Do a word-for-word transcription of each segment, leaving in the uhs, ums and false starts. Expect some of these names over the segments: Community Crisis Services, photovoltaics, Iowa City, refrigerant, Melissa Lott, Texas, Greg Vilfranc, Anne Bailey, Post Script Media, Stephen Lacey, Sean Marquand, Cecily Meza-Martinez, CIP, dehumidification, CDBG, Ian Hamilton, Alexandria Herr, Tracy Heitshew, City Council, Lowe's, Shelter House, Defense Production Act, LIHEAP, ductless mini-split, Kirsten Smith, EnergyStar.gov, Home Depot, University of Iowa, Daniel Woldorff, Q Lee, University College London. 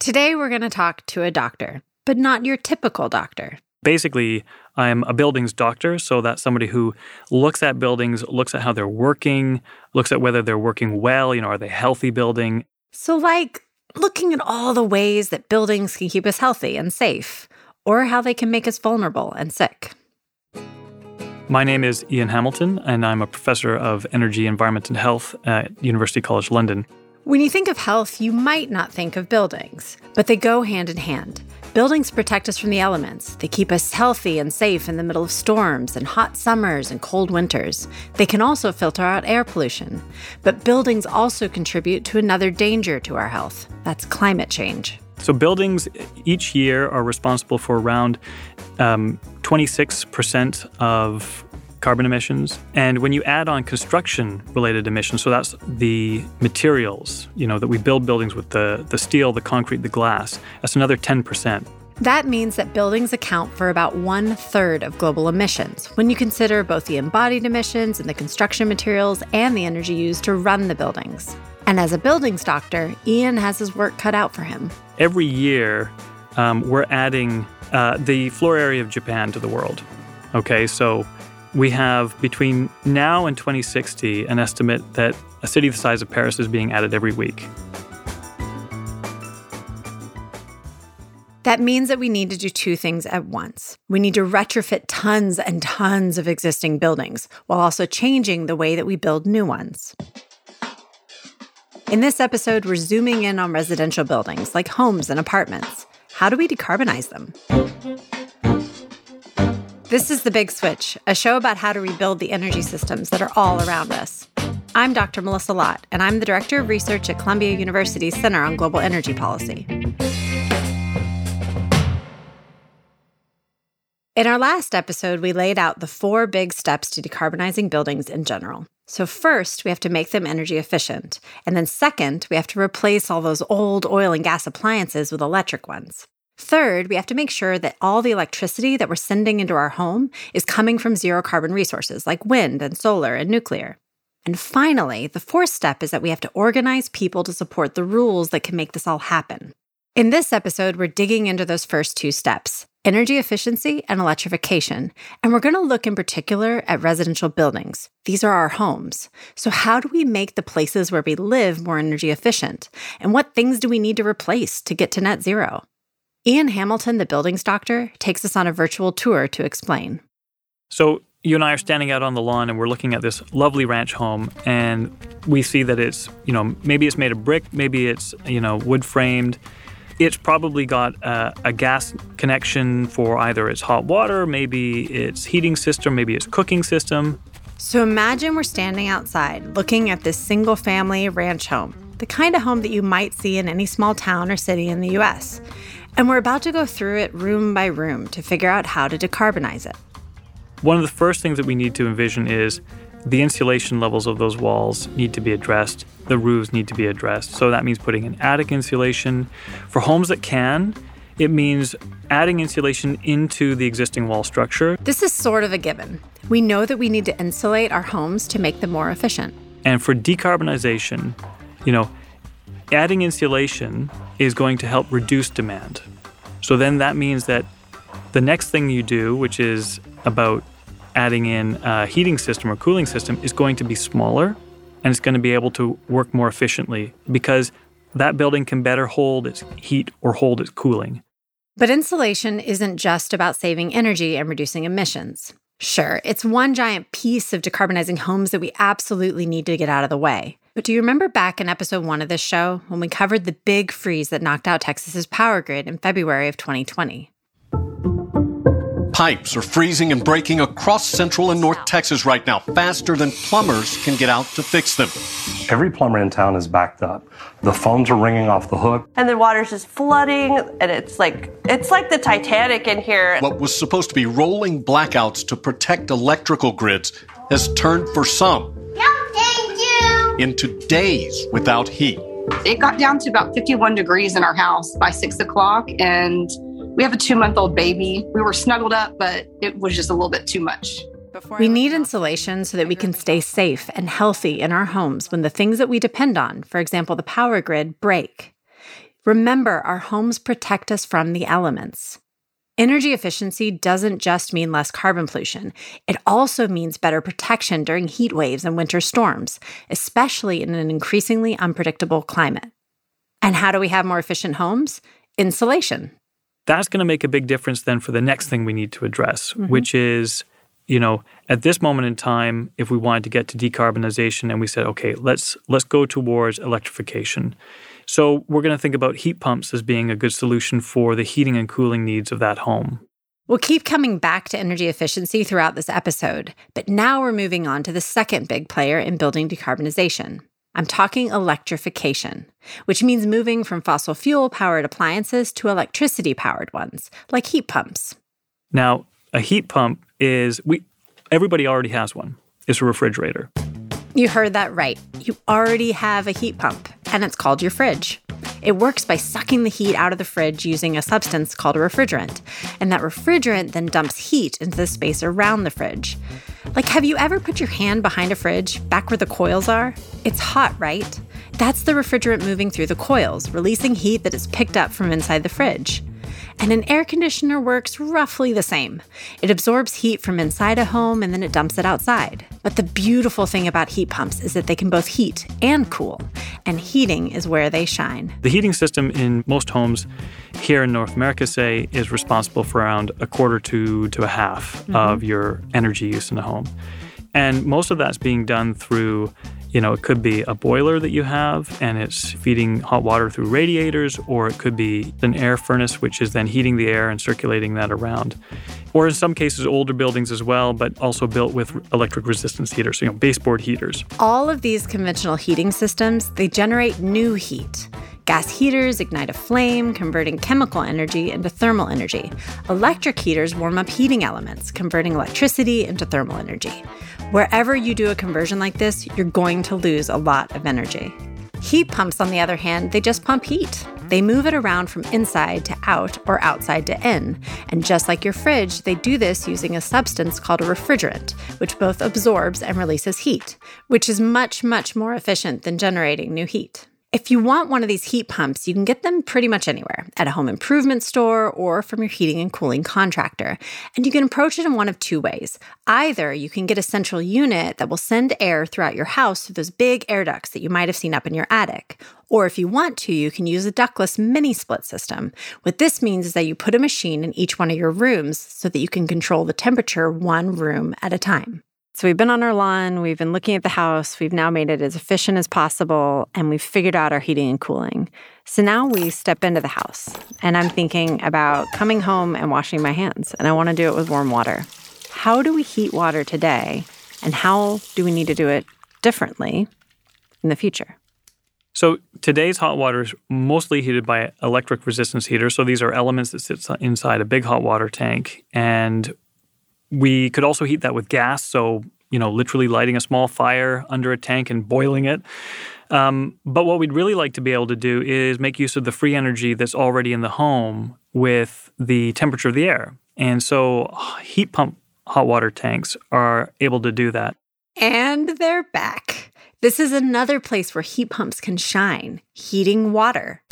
Today, we're going to talk to a doctor, but not your typical doctor. Basically, I'm a buildings doctor, so that's somebody who looks at buildings, looks at how they're working, looks at whether they're working well, you know, are they healthy building? So like looking at all the ways that buildings can keep us healthy and safe, or how they can make us vulnerable and sick. My name is Ian Hamilton, and I'm a professor of energy, environment, and health at University College London. When you think of health, you might not think of buildings, but they go hand in hand. Buildings protect us from the elements. They keep us healthy and safe in the middle of storms and hot summers and cold winters. They can also filter out air pollution. But buildings also contribute to another danger to our health. That's climate change. So buildings each year are responsible for around um, twenty-six percent of carbon emissions. And when you add on construction-related emissions, so that's the materials, you know, that we build buildings with, the, the steel, the concrete, the glass, that's another ten percent. That means that buildings account for about one-third of global emissions when you consider both the embodied emissions and the construction materials and the energy used to run the buildings. And as a buildings doctor, Ian has his work cut out for him. Every year, um, we're adding uh, the floor area of Japan to the world. Okay, so we have, between now and twenty sixty, an estimate that a city the size of Paris is being added every week. That means that we need to do two things at once. We need to retrofit tons and tons of existing buildings, while also changing the way that we build new ones. In this episode, we're zooming in on residential buildings, like homes and apartments. How do we decarbonize them? This is The Big Switch, a show about how to rebuild the energy systems that are all around us. I'm Doctor Melissa Lott, and I'm the Director of Research at Columbia University's Center on Global Energy Policy. In our last episode, we laid out the four big steps to decarbonizing buildings in general. So first, we have to make them energy efficient. And then second, we have to replace all those old oil and gas appliances with electric ones. Third, we have to make sure that all the electricity that we're sending into our home is coming from zero-carbon resources like wind and solar and nuclear. And finally, the fourth step is that we have to organize people to support the rules that can make this all happen. In this episode, we're digging into those first two steps, energy efficiency and electrification, and we're going to look in particular at residential buildings. These are our homes. So how do we make the places where we live more energy efficient? And what things do we need to replace to get to net zero? Ian Hamilton, the buildings doctor, takes us on a virtual tour to explain. So you and I are standing out on the lawn and we're looking at this lovely ranch home, and we see that it's, you know, maybe it's made of brick, maybe it's, you know, wood framed. It's probably got uh, a gas connection for either its hot water, maybe its heating system, maybe its cooking system. So imagine we're standing outside looking at this single-family ranch home, the kind of home that you might see in any small town or city in the U S, and we're about to go through it room by room to figure out how to decarbonize it. One of the first things that we need to envision is the insulation levels of those walls need to be addressed. The roofs need to be addressed. So that means putting in attic insulation. For homes that can, it means adding insulation into the existing wall structure. This is sort of a given. We know that we need to insulate our homes to make them more efficient. And for decarbonization, you know, adding insulation is going to help reduce demand. So then that means that the next thing you do, which is about adding in a heating system or cooling system, is going to be smaller, and it's going to be able to work more efficiently because that building can better hold its heat or hold its cooling. But insulation isn't just about saving energy and reducing emissions. Sure, it's one giant piece of decarbonizing homes that we absolutely need to get out of the way. But do you remember back in episode one of this show when we covered the big freeze that knocked out Texas's power grid in February of twenty twenty? Pipes are freezing and breaking across Central and North Texas right now, faster than plumbers can get out to fix them. Every plumber in town is backed up. The phones are ringing off the hook. And the water's just flooding, and it's like it's like the Titanic in here. What was supposed to be rolling blackouts to protect electrical grids has turned for some into days without heat. It got down to about fifty-one degrees in our house by six o'clock, and we have a two-month-old baby. We were snuggled up, but it was just a little bit too much. We need insulation so that we can stay safe and healthy in our homes when the things that we depend on, for example, the power grid, break. Remember, our homes protect us from the elements. Energy efficiency doesn't just mean less carbon pollution. It also means better protection during heat waves and winter storms, especially in an increasingly unpredictable climate. And how do we have more efficient homes? Insulation. That's going to make a big difference then for the next thing we need to address, mm-hmm. which is, you know, at this moment in time, if we wanted to get to decarbonization and we said, okay, let's let's go towards electrification. So we're going to think about heat pumps as being a good solution for the heating and cooling needs of that home. We'll keep coming back to energy efficiency throughout this episode, but now we're moving on to the second big player in building decarbonization. I'm talking electrification, which means moving from fossil fuel-powered appliances to electricity-powered ones, like heat pumps. Now, a heat pump is, we everybody already has one. It's a refrigerator. You heard that right. You already have a heat pump, and it's called your fridge. It works by sucking the heat out of the fridge using a substance called a refrigerant, and that refrigerant then dumps heat into the space around the fridge. Like, have you ever put your hand behind a fridge, back where the coils are? It's hot, right? That's the refrigerant moving through the coils, releasing heat that is picked up from inside the fridge. And an air conditioner works roughly the same. It absorbs heat from inside a home and then it dumps it outside. But the beautiful thing about heat pumps is that they can both heat and cool, and heating is where they shine. The heating system in most homes here in North America, say, is responsible for around a quarter to, to a half mm-hmm. of your energy use in a home. And most of that's being done through, you know, it could be a boiler that you have and it's feeding hot water through radiators, or it could be an air furnace, which is then heating the air and circulating that around. Or in some cases, older buildings as well, but also built with electric resistance heaters, so, you know, baseboard heaters. All of these conventional heating systems, they generate new heat. Gas heaters ignite a flame, converting chemical energy into thermal energy. Electric heaters warm up heating elements, converting electricity into thermal energy. Wherever you do a conversion like this, you're going to lose a lot of energy. Heat pumps, on the other hand, they just pump heat. They move it around from inside to out or outside to in. And just like your fridge, they do this using a substance called a refrigerant, which both absorbs and releases heat, which is much, much more efficient than generating new heat. If you want one of these heat pumps, you can get them pretty much anywhere, at a home improvement store or from your heating and cooling contractor. And you can approach it in one of two ways. Either you can get a central unit that will send air throughout your house through those big air ducts that you might have seen up in your attic. Or if you want to, you can use a ductless mini-split system. What this means is that you put a machine in each one of your rooms so that you can control the temperature one room at a time. So we've been on our lawn, we've been looking at the house, we've now made it as efficient as possible, and we've figured out our heating and cooling. So now we step into the house, and I'm thinking about coming home and washing my hands, and I want to do it with warm water. How do we heat water today, and how do we need to do it differently in the future? So today's hot water is mostly heated by electric resistance heaters. So these are elements that sit inside a big hot water tank, and we could also heat that with gas, so, you know, literally lighting a small fire under a tank and boiling it. Um, but what we'd really like to be able to do is make use of the free energy that's already in the home with the temperature of the air. And so heat pump hot water tanks are able to do that. And they're back. This is another place where heat pumps can shine, heating water.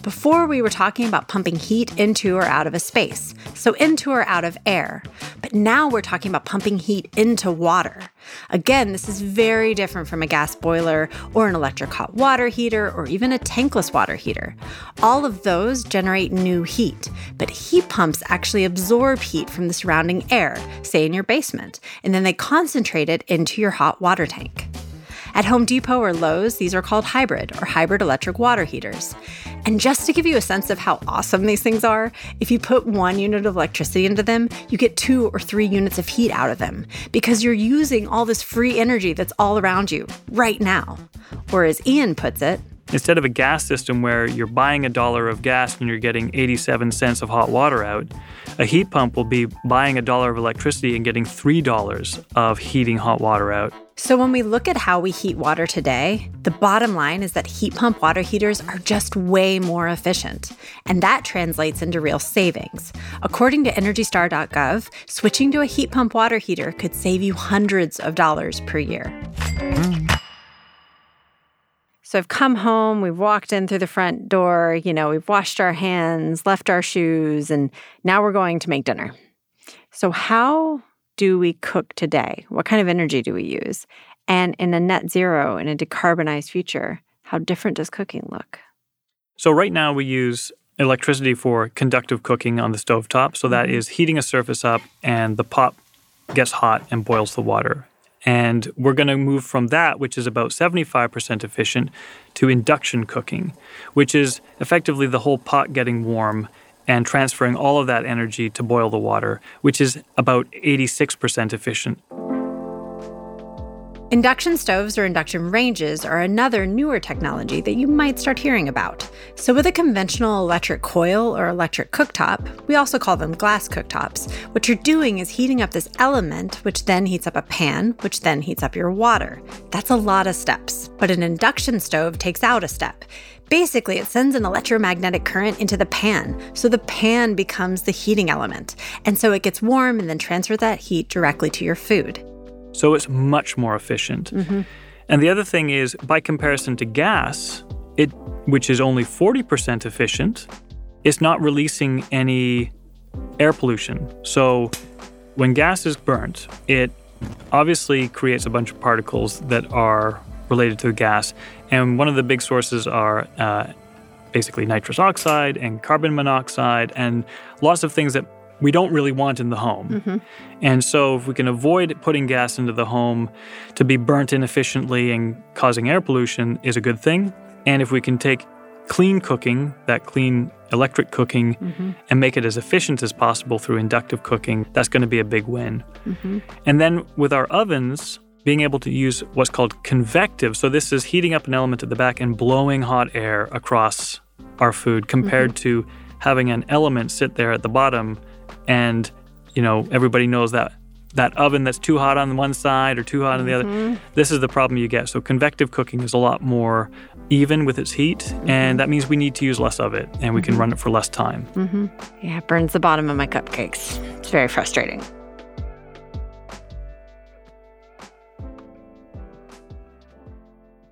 Before, we were talking about pumping heat into or out of a space, so into or out of air. But now we're talking about pumping heat into water. Again, this is very different from a gas boiler or an electric hot water heater or even a tankless water heater. All of those generate new heat, but heat pumps actually absorb heat from the surrounding air, say in your basement, and then they concentrate it into your hot water tank. At Home Depot or Lowe's, these are called hybrid or hybrid electric water heaters. And just to give you a sense of how awesome these things are, if you put one unit of electricity into them, you get two or three units of heat out of them because you're using all this free energy that's all around you right now. Or as Ian puts it, instead of a gas system where you're buying a dollar of gas and you're getting eighty-seven cents of hot water out, a heat pump will be buying a dollar of electricity and getting three dollars of heating hot water out. So when we look at how we heat water today, the bottom line is that heat pump water heaters are just way more efficient. And that translates into real savings. According to Energy Star dot gov, switching to a heat pump water heater could save you hundreds of dollars per year. So I've come home, we've walked in through the front door, you know, we've washed our hands, left our shoes, and now we're going to make dinner. So how do we cook today? What kind of energy do we use? And in a net zero, in a decarbonized future, how different does cooking look? So right now we use electricity for conductive cooking on the stovetop. So that is heating a surface up and the pot gets hot and boils the water. And we're going to move from that, which is about seventy-five percent efficient, to induction cooking, which is effectively the whole pot getting warm and transferring all of that energy to boil the water, which is about eighty-six percent efficient. Induction stoves or induction ranges are another newer technology that you might start hearing about. So with a conventional electric coil or electric cooktop, we also call them glass cooktops, what you're doing is heating up this element, which then heats up a pan, which then heats up your water. That's a lot of steps, but an induction stove takes out a step. Basically, it sends an electromagnetic current into the pan, so the pan becomes the heating element. And so it gets warm and then transfers that heat directly to your food. So it's much more efficient. Mm-hmm. And the other thing is, by comparison to gas, it which is only forty percent efficient, it's not releasing any air pollution. So when gas is burnt, it obviously creates a bunch of particles that are related to the gas. And one of the big sources are uh, basically nitrous oxide and carbon monoxide and lots of things that we don't really want in the home. Mm-hmm. And so if we can avoid putting gas into the home to be burnt inefficiently and causing air pollution is a good thing. And if we can take clean cooking, that clean electric cooking, mm-hmm. and make it as efficient as possible through inductive cooking, that's going to be a big win. Mm-hmm. And then with our ovens, being able to use what's called convective. So this is heating up an element at the back and blowing hot air across our food compared mm-hmm. to having an element sit there at the bottom. And, you know, everybody knows that that oven that's too hot on one side or too hot on the mm-hmm. other, this is the problem you get. So convective cooking is a lot more even with its heat, mm-hmm. and that means we need to use less of it, and we mm-hmm. can run it for less time. Mm-hmm. Yeah, it burns the bottom of my cupcakes. It's very frustrating.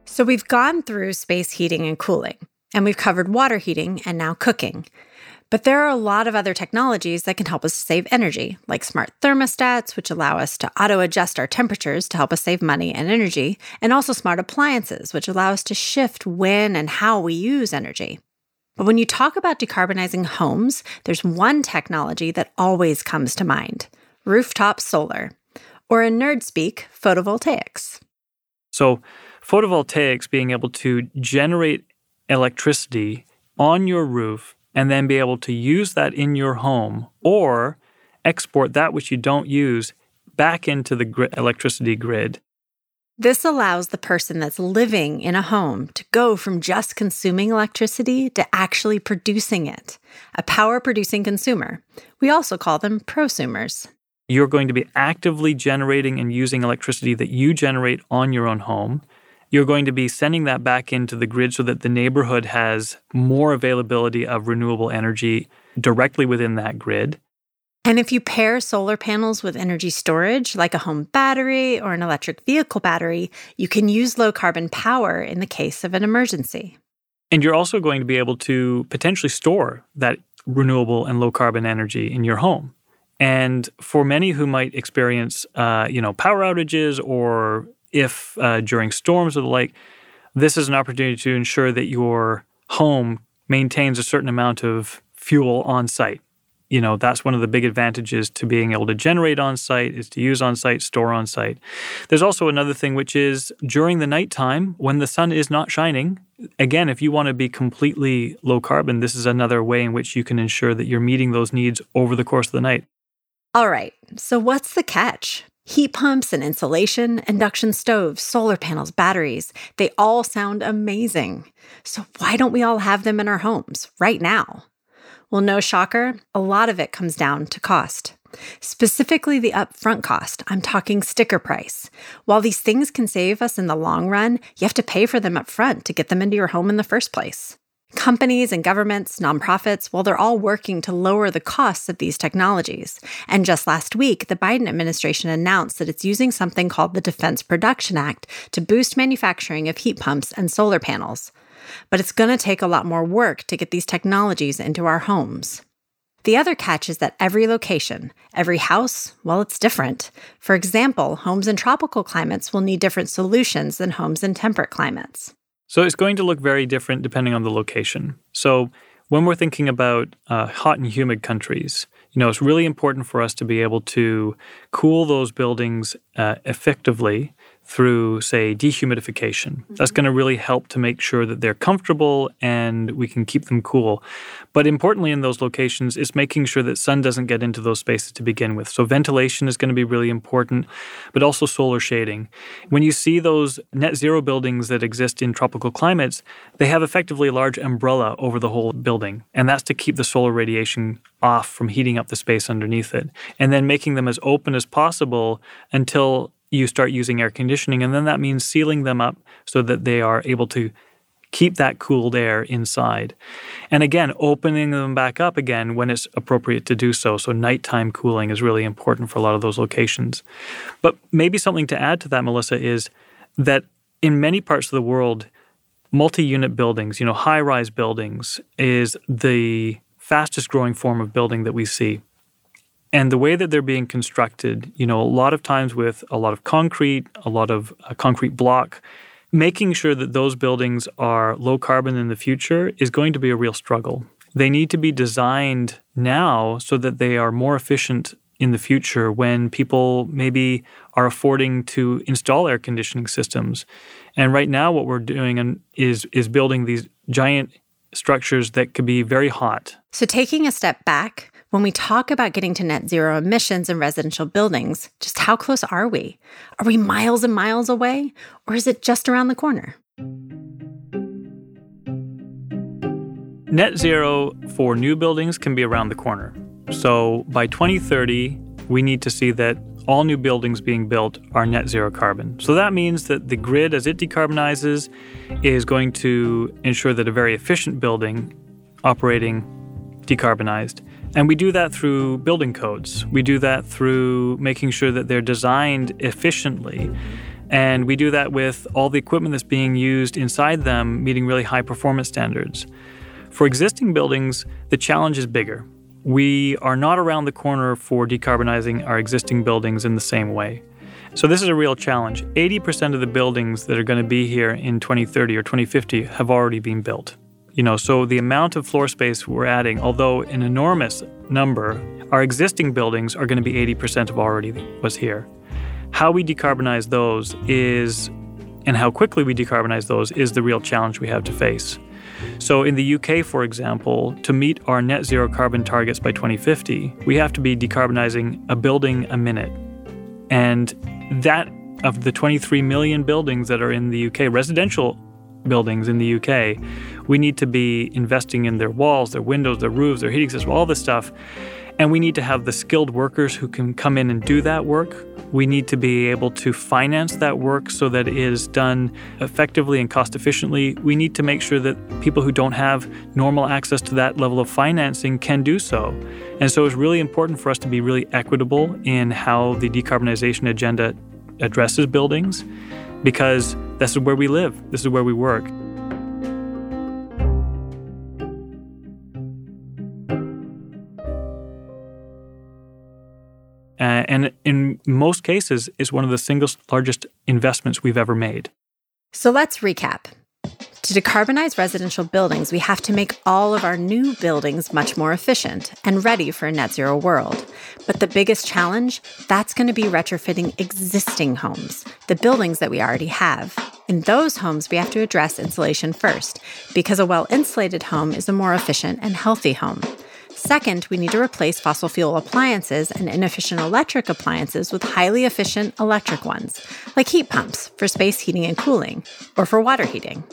So we've gone through space heating and cooling, and we've covered water heating and now cooking. But there are a lot of other technologies that can help us save energy, like smart thermostats, which allow us to auto-adjust our temperatures to help us save money and energy, and also smart appliances, which allow us to shift when and how we use energy. But when you talk about decarbonizing homes, there's one technology that always comes to mind, rooftop solar, or in nerd speak, photovoltaics. So photovoltaics, being able to generate electricity on your roof and then be able to use that in your home or export that which you don't use back into the gr- electricity grid. This allows the person that's living in a home to go from just consuming electricity to actually producing it, a power-producing consumer. We also call them prosumers. You're going to be actively generating and using electricity that you generate on your own home. You're going to be sending that back into the grid so that the neighborhood has more availability of renewable energy directly within that grid. And if you pair solar panels with energy storage, like a home battery or an electric vehicle battery, you can use low-carbon power in the case of an emergency. And you're also going to be able to potentially store that renewable and low-carbon energy in your home. And for many who might experience, uh, you know, power outages or if uh, during storms or the like, this is an opportunity to ensure that your home maintains a certain amount of fuel on site. You know, that's one of the big advantages to being able to generate on site is to use on site, store on site. There's also another thing, which is during the nighttime when the sun is not shining. Again, if you want to be completely low carbon, this is another way in which you can ensure that you're meeting those needs over the course of the night. All right. So what's the catch? Heat pumps and insulation, induction stoves, solar panels, batteries, they all sound amazing. So why don't we all have them in our homes right now? Well, no shocker, a lot of it comes down to cost. Specifically the upfront cost, I'm talking sticker price. While these things can save us in the long run, you have to pay for them upfront to get them into your home in the first place. Companies and governments, nonprofits, well, they're all working to lower the costs of these technologies. And just last week, the Biden administration announced that it's using something called the Defense Production Act to boost manufacturing of heat pumps and solar panels. But it's going to take a lot more work to get these technologies into our homes. The other catch is that every location, every house, well, it's different. For example, homes in tropical climates will need different solutions than homes in temperate climates. So it's going to look very different depending on the location. So when we're thinking about uh, hot and humid countries, you know, it's really important for us to be able to cool those buildings uh, effectively through, say, dehumidification. Mm-hmm. That's going to really help to make sure that they're comfortable and we can keep them cool. But importantly in those locations is making sure that sun doesn't get into those spaces to begin with. So ventilation is going to be really important, but also solar shading. When you see those net zero buildings that exist in tropical climates, they have effectively a large umbrella over the whole building, and that's to keep the solar radiation off from heating up the space underneath it. And then making them as open as possible until you start using air conditioning, and then that means sealing them up so that they are able to keep that cooled air inside. And again, opening them back up again when it's appropriate to do so. So nighttime cooling is really important for a lot of those locations. But maybe something to add to that, Melissa, is that in many parts of the world, multi-unit buildings, you know, high-rise buildings is the fastest growing form of building that we see. And the way that they're being constructed, you know, a lot of times with a lot of concrete, a lot of uh, concrete block, making sure that those buildings are low carbon in the future is going to be a real struggle. They need to be designed now so that they are more efficient in the future when people maybe are affording to install air conditioning systems. And right now what we're doing is, is building these giant structures that could be very hot. So taking a step back, when we talk about getting to net zero emissions in residential buildings, just how close are we? Are we miles and miles away, or is it just around the corner? Net zero for new buildings can be around the corner. So by twenty thirty, we need to see that all new buildings being built are net zero carbon. So that means that the grid, as it decarbonizes, is going to ensure that a very efficient building operating decarbonized. And we do that through building codes. We do that through making sure that they're designed efficiently. And we do that with all the equipment that's being used inside them meeting really high performance standards. For existing buildings, the challenge is bigger. We are not around the corner for decarbonizing our existing buildings in the same way. So this is a real challenge. eighty percent of the buildings that are going to be here in twenty thirty or twenty fifty have already been built. You know, so the amount of floor space we're adding, although an enormous number, our existing buildings are going to be eighty percent of already was here. How we decarbonize those is, and how quickly we decarbonize those is the real challenge we have to face. So in the U K, for example, to meet our net zero carbon targets by twenty fifty, we have to be decarbonizing a building a minute. And that of the twenty-three million buildings that are in the U K, residential buildings in the U K, we need to be investing in their walls, their windows, their roofs, their heating system, all this stuff. And we need to have the skilled workers who can come in and do that work. We need to be able to finance that work so that it is done effectively and cost efficiently. We need to make sure that people who don't have normal access to that level of financing can do so. And so it's really important for us to be really equitable in how the decarbonization agenda addresses buildings, because this is where we live. This is where we work. Uh, and in most cases, it's one of the single largest investments we've ever made. So let's recap. To decarbonize residential buildings, we have to make all of our new buildings much more efficient and ready for a net zero world. But the biggest challenge, that's going to be retrofitting existing homes, the buildings that we already have. In those homes, we have to address insulation first, because a well-insulated home is a more efficient and healthy home. Second, we need to replace fossil fuel appliances and inefficient electric appliances with highly efficient electric ones, like heat pumps for space heating and cooling, or for water heating.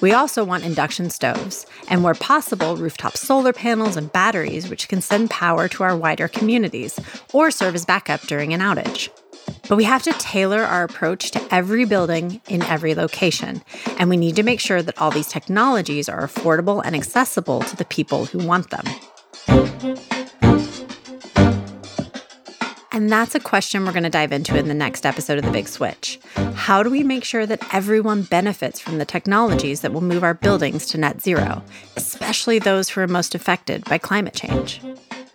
We also want induction stoves, and where possible, rooftop solar panels and batteries which can send power to our wider communities, or serve as backup during an outage. But we have to tailor our approach to every building in every location, and we need to make sure that all these technologies are affordable and accessible to the people who want them. And that's a question we're going to dive into in the next episode of The Big Switch. How do we make sure that everyone benefits from the technologies that will move our buildings to net zero, especially those who are most affected by climate change?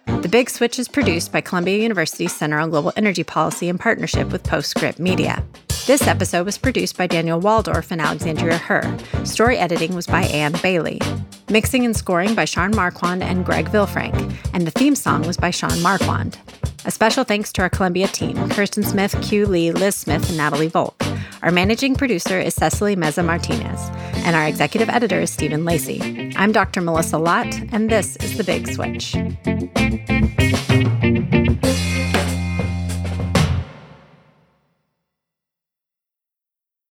The Big Switch is produced by Columbia University's Center on Global Energy Policy in partnership with Post Script Media. This episode was produced by Daniel Woldorff and Alexandria Herr. Story editing was by Anne Bailey. Mixing and scoring by Sean Marquand and Greg Vilfranc. And the theme song was by Sean Marquand. A special thanks to our Columbia team, Kirsten Smith, Q Lee, Liz Smith, and Natalie Volk. Our managing producer is Cecily Meza-Martinez. And our executive editor is Stephen Lacey. I'm Doctor Melissa Lott, and this is The Big Switch.